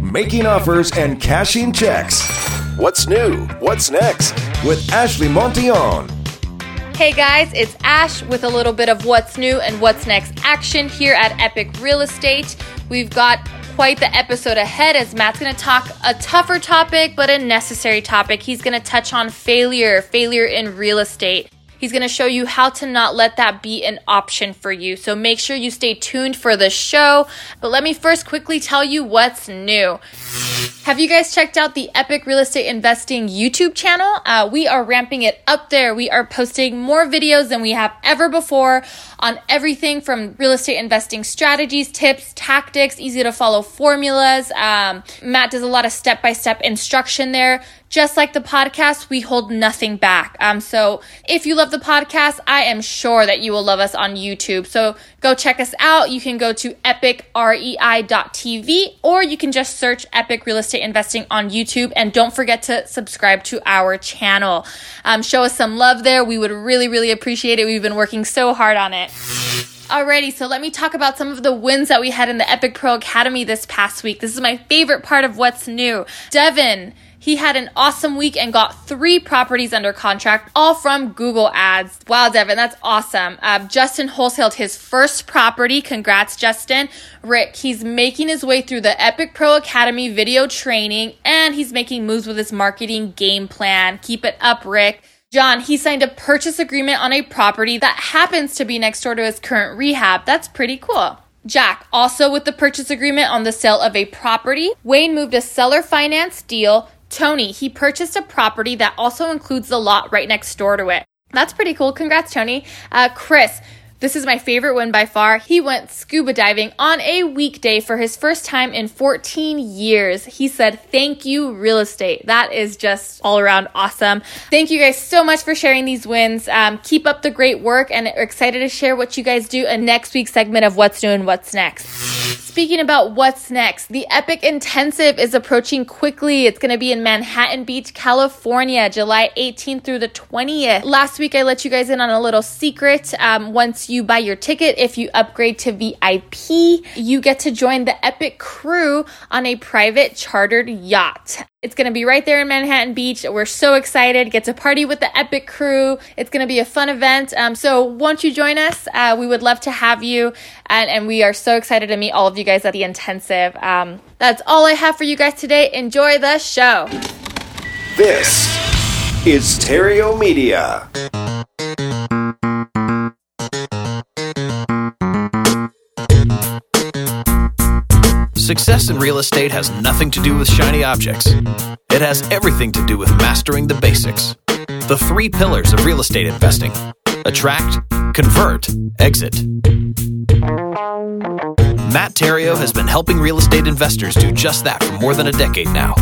Making offers and cashing checks. What's new? What's next? With Ashley Montillon. Hey guys, it's Ash with a little bit of what's new and what's next action here at Epic Real Estate. We've got quite the episode ahead as Matt's going to talk a tougher topic, but a necessary topic. He's going to touch on failure in real estate. He's going to show you how to not let that be an option for you. So make sure you stay tuned for the show. But let me first quickly tell you what's new. Have you guys checked out the Epic Real Estate Investing YouTube channel? We are ramping it up there. We are posting more videos than we have ever before on everything from real estate investing strategies, tips, tactics, easy to follow formulas. Matt does a lot of step-by-step instruction there. Just like the podcast, we hold nothing back. So if you love the podcast, I am sure that you will love us on YouTube. So go check us out. You can go to epicrei.tv, or you can just search Epic Real Estate Investing on YouTube. And don't forget to subscribe to our channel. Show us some love there. We would really, really appreciate it. We've been working so hard on it. Alrighty, so let me talk about some of the wins that we had in the Epic Pro Academy this past week. This is my favorite part of what's new. Devin, he had an awesome week and got 3 properties under contract, all from Google Ads. Wow, Devin, that's awesome. Justin wholesaled his first property. Congrats, Justin. Rick, he's making his way through the Epic Pro Academy video training, and he's making moves with his marketing game plan. Keep it up, Rick. John, he signed a purchase agreement on a property that happens to be next door to his current rehab. That's pretty cool. Jack, also with the purchase agreement on the sale of a property. Wayne moved a seller finance deal. Tony, he purchased a property that also includes the lot right next door to it. That's pretty cool. Congrats, Tony. Chris, this is my favorite one by far. He went scuba diving on a weekday for his first time in 14 years. He said, thank you, real estate. That is just all around awesome. Thank you guys so much for sharing these wins. Keep up the great work, and we're excited to share what you guys do in next week's segment of What's New and What's Next. Speaking about what's next, the Epic Intensive is approaching quickly. It's going to be in Manhattan Beach, California, July 18th through the 20th. Last week, I let you guys in on a little secret. Once you buy your ticket, if you upgrade to VIP, you get to join the Epic crew on a private chartered yacht. It's going to be right there in Manhattan Beach. We're so excited. Get to party with the Epic crew. It's going to be a fun event. So won't you join us? We would love to have you. And we are so excited to meet all of you guys at the Intensive. That's all I have for you guys today. Enjoy the show. This is Stereo Media. Success in real estate has nothing to do with shiny objects. It has everything to do with mastering the basics. The 3 pillars of real estate investing: attract, convert, exit. Matt Terrio has been helping real estate investors do just that for more than a decade now.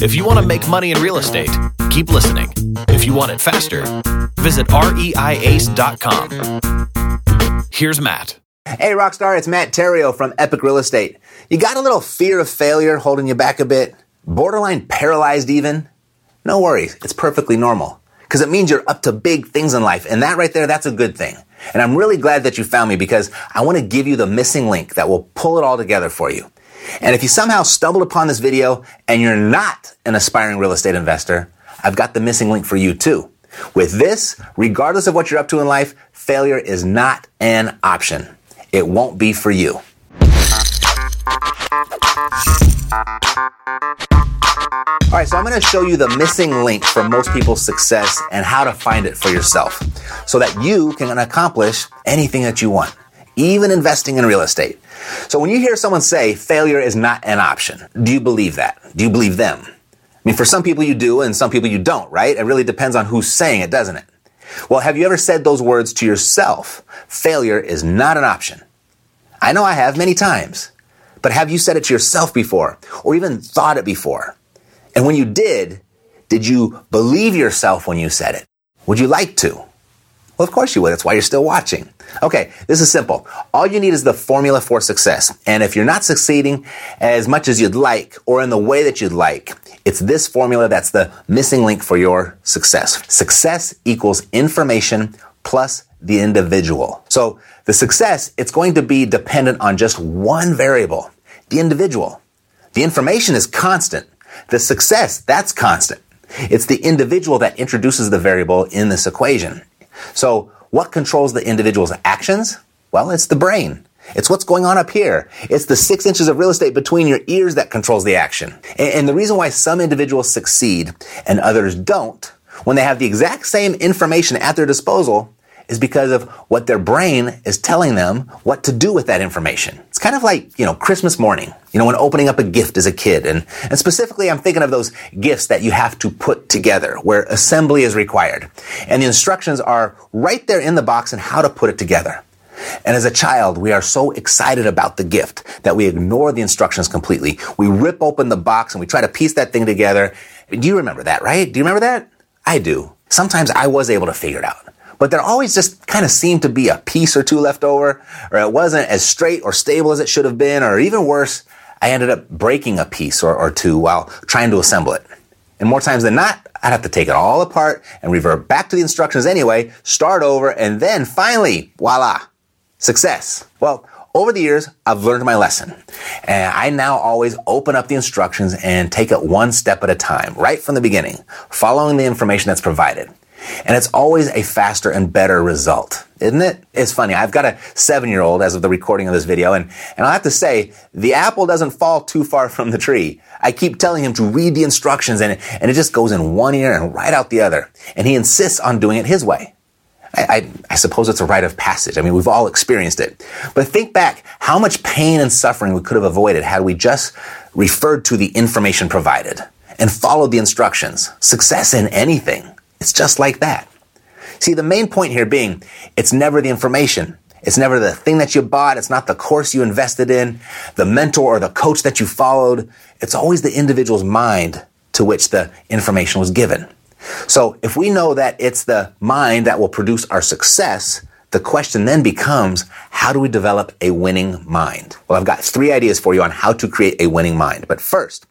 If you want to make money in real estate, keep listening. If you want it faster, visit reiace.com. Here's Matt. Hey, Rockstar, it's Matt Terrio from Epic Real Estate. You got a little fear of failure holding you back a bit? Borderline paralyzed even? No worries, it's perfectly normal. Because it means you're up to big things in life, and that right there, that's a good thing. And I'm really glad that you found me, because I want to give you the missing link that will pull it all together for you. And if you somehow stumbled upon this video and you're not an aspiring real estate investor, I've got the missing link for you too. With this, regardless of what you're up to in life, failure is not an option. It won't be for you. All right, so I'm going to show you the missing link for most people's success and how to find it for yourself so that you can accomplish anything that you want, even investing in real estate. So when you hear someone say failure is not an option, do you believe that? Do you believe them? I mean, for some people you do and some people you don't, right? It really depends on who's saying it, doesn't it? Well, have you ever said those words to yourself? Failure is not an option. I know I have many times. But have you said it to yourself before or even thought it before? And when you did you believe yourself when you said it? Would you like to? Well, of course you would. That's why you're still watching. Okay, this is simple. All you need is the formula for success. And if you're not succeeding as much as you'd like or in the way that you'd like, it's this formula that's the missing link for your success. Success equals information plus the individual. So the success, it's going to be dependent on just one variable, the individual. The information is constant. The success, that's constant. It's the individual that introduces the variable in this equation. So what controls the individual's actions? Well, it's the brain. It's what's going on up here. It's the 6 inches of real estate between your ears that controls the action. And the reason why some individuals succeed and others don't, when they have the exact same information at their disposal, is because of what their brain is telling them what to do with that information. It's kind of like, Christmas morning, when opening up a gift as a kid. And specifically, I'm thinking of those gifts that you have to put together where assembly is required. And the instructions are right there in the box on how to put it together. And as a child, we are so excited about the gift that we ignore the instructions completely. We rip open the box and we try to piece that thing together. Do you remember that, right? Do you remember that? I do. Sometimes I was able to figure it out. But there always just kind of seemed to be a piece or two left over, or it wasn't as straight or stable as it should have been, or even worse, I ended up breaking a piece or two while trying to assemble it. And more times than not, I'd have to take it all apart and revert back to the instructions anyway, start over, and then finally, voila, success. Well, over the years, I've learned my lesson, and I now always open up the instructions and take it one step at a time, right from the beginning, following the information that's provided. And it's always a faster and better result, isn't it? It's funny. I've got a 7-year-old as of the recording of this video, and I'll have to say, the apple doesn't fall too far from the tree. I keep telling him to read the instructions, and it just goes in one ear and right out the other. And he insists on doing it his way. I suppose it's a rite of passage. I mean, we've all experienced it. But think back how much pain and suffering we could have avoided had we just referred to the information provided and followed the instructions. Success in anything. It's just like that. See, the main point here being, it's never the information. It's never the thing that you bought. It's not the course you invested in, the mentor or the coach that you followed. It's always the individual's mind to which the information was given. So if we know that it's the mind that will produce our success, the question then becomes, how do we develop a winning mind? Well, I've got 3 ideas for you on how to create a winning mind. But first,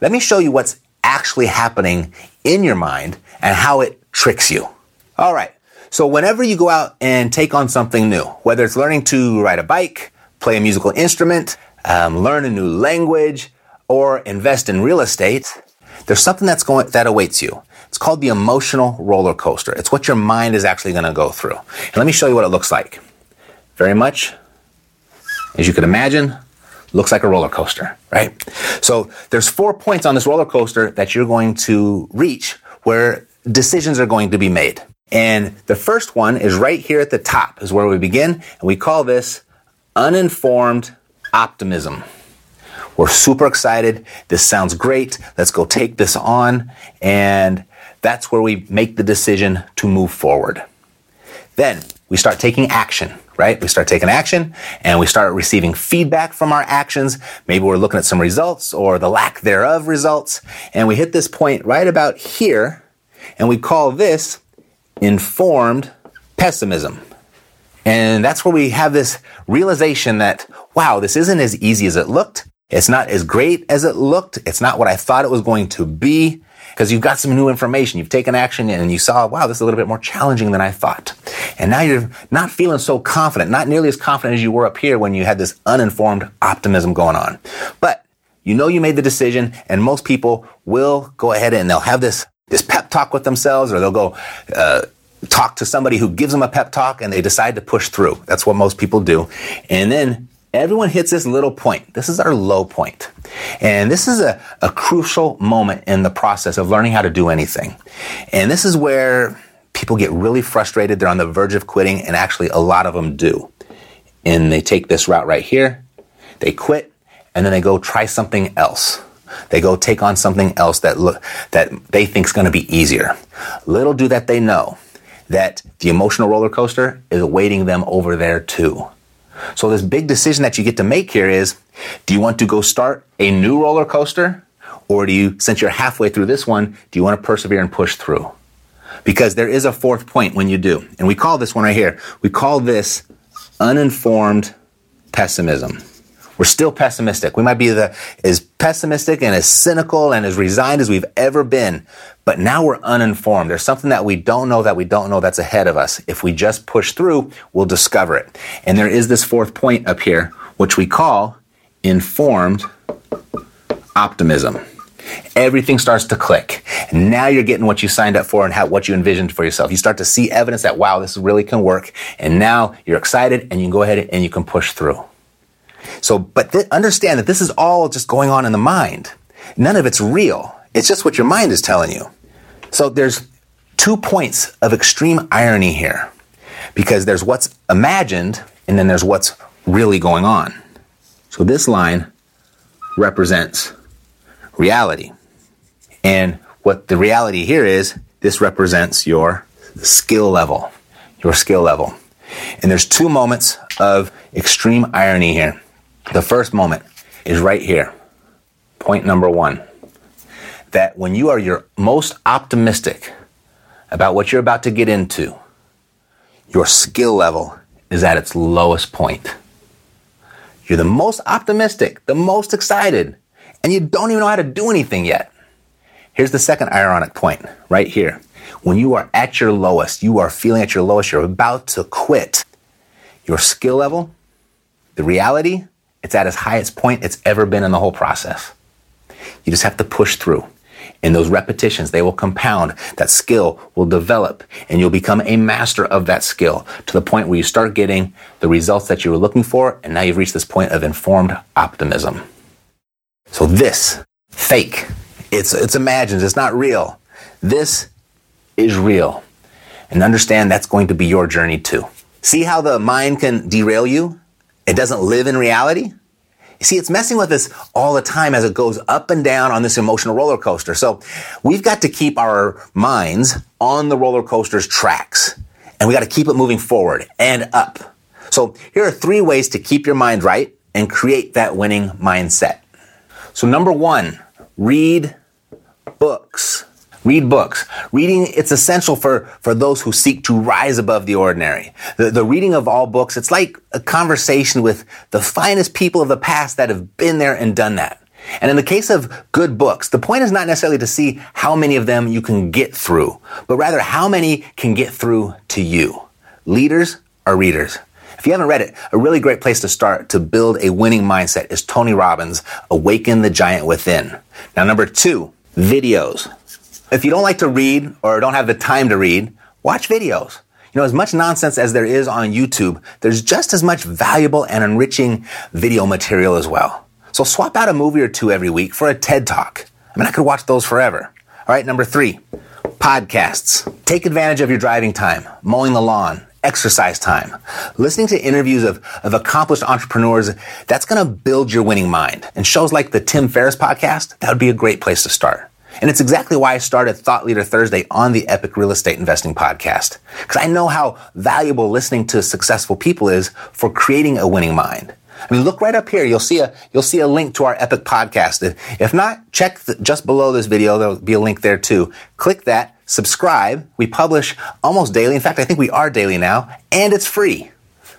let me show you what's actually happening in your mind and how it tricks you. All right. So whenever you go out and take on something new, whether it's learning to ride a bike, play a musical instrument, learn a new language, or invest in real estate, there's something that awaits you. It's called the emotional roller coaster. It's what your mind is actually going to go through. And let me show you what it looks like. Very much, as you can imagine, looks like a roller coaster, right? So there's 4 points on this roller coaster that you're going to reach where decisions are going to be made. And the first one is right here at the top is where we begin. And we call this uninformed optimism. We're super excited. This sounds great. Let's go take this on. And that's where we make the decision to move forward. Then we start taking action, right? We start taking action and we start receiving feedback from our actions. Maybe we're looking at some results or the lack thereof results. And we hit this point right about here and we call this informed pessimism. And that's where we have this realization that, wow, this isn't as easy as it looked. It's not as great as it looked. It's not what I thought it was going to be. Because you've got some new information, you've taken action, and you saw, wow, this is a little bit more challenging than I thought. And now you're not feeling so confident, not nearly as confident as you were up here when you had this uninformed optimism going on. But you made the decision, and most people will go ahead and they'll have this pep talk with themselves, or they'll go talk to somebody who gives them a pep talk, and they decide to push through. That's what most people do. And then everyone hits this little point. This is our low point. And this is a crucial moment in the process of learning how to do anything. And this is where people get really frustrated. They're on the verge of quitting, and actually a lot of them do. And they take this route right here. They quit, and then they go try something else. They go take on something else that they think is going to be easier. Little do that they know that the emotional roller coaster is awaiting them over there too. So this big decision that you get to make here is, do you want to go start a new roller coaster? Or do you, since you're halfway through this one, do you want to persevere and push through? Because there is a fourth point when you do. And we call this one right here, we call this uninformed pessimism. We're still pessimistic. We might be as pessimistic and as cynical and as resigned as we've ever been, but now we're uninformed. There's something that we don't know that's ahead of us. If we just push through, we'll discover it. And there is this fourth point up here, which we call informed optimism. Everything starts to click. And now you're getting what you signed up for and what you envisioned for yourself. You start to see evidence that, wow, this really can work. And now you're excited and you can go ahead and you can push through. So, but understand that this is all just going on in the mind. None of it's real. It's just what your mind is telling you. So there's 2 points of extreme irony here, because there's what's imagined and then there's what's really going on. So this line represents reality. And what the reality here is, this represents your skill level, And there's 2 moments of extreme irony here. The first moment is right here. Point number 1, that when you are your most optimistic about what you're about to get into, your skill level is at its lowest point. You're the most optimistic, the most excited, and you don't even know how to do anything yet. Here's the second ironic point right here. When you are at your lowest, you are feeling at your lowest, you're about to quit. Your skill level, the reality, it's at its highest point it's ever been in the whole process. You just have to push through. And those repetitions, they will compound. That skill will develop and you'll become a master of that skill to the point where you start getting the results that you were looking for. And now you've reached this point of informed optimism. So this, fake, it's imagined, it's not real. This is real. And understand that's going to be your journey too. See how the mind can derail you? It doesn't live in reality. You see, it's messing with us all the time as it goes up and down on this emotional roller coaster. So we've got to keep our minds on the roller coaster's tracks, and we got to keep it moving forward and up. So here are 3 ways to keep your mind right and create that winning mindset. So number 1, read books. Read books. Reading, it's essential for those who seek to rise above the ordinary. The reading of all books, it's like a conversation with the finest people of the past that have been there and done that. And in the case of good books, the point is not necessarily to see how many of them you can get through, but rather how many can get through to you. Leaders are readers. If you haven't read it, a really great place to start to build a winning mindset is Tony Robbins' Awaken the Giant Within. Now, number 2, videos. If you don't like to read or don't have the time to read, watch videos. You know, as much nonsense as there is on YouTube, there's just as much valuable and enriching video material as well. So swap out a movie or 2 every week for a TED Talk. I mean, I could watch those forever. All right, number 3, podcasts. Take advantage of your driving time, mowing the lawn, exercise time. Listening to interviews of accomplished entrepreneurs, that's going to build your winning mind. And shows like the Tim Ferriss podcast, that would be a great place to start. And it's exactly why I started Thought Leader Thursday on the Epic Real Estate Investing Podcast, because I know how valuable listening to successful people is for creating a winning mind. I mean, look right up here. You'll see a link to our Epic podcast. If not, check just below this video. There'll be a link there too. Click that, subscribe. We publish almost daily. In fact, I think we are daily now, and it's free.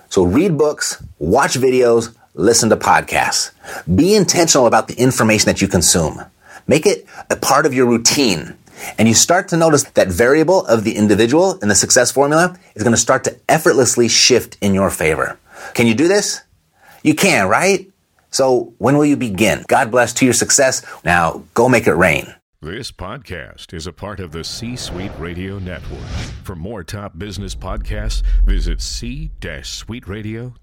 So read books, watch videos, listen to podcasts. Be intentional about the information that you consume. Make it a part of your routine. And you start to notice that variable of the individual in the success formula is going to start to effortlessly shift in your favor. Can you do this? You can, right? So when will you begin? God bless to your success. Now go make it rain. This podcast is a part of the C-Suite Radio Network. For more top business podcasts, visit c-suiteradio.com.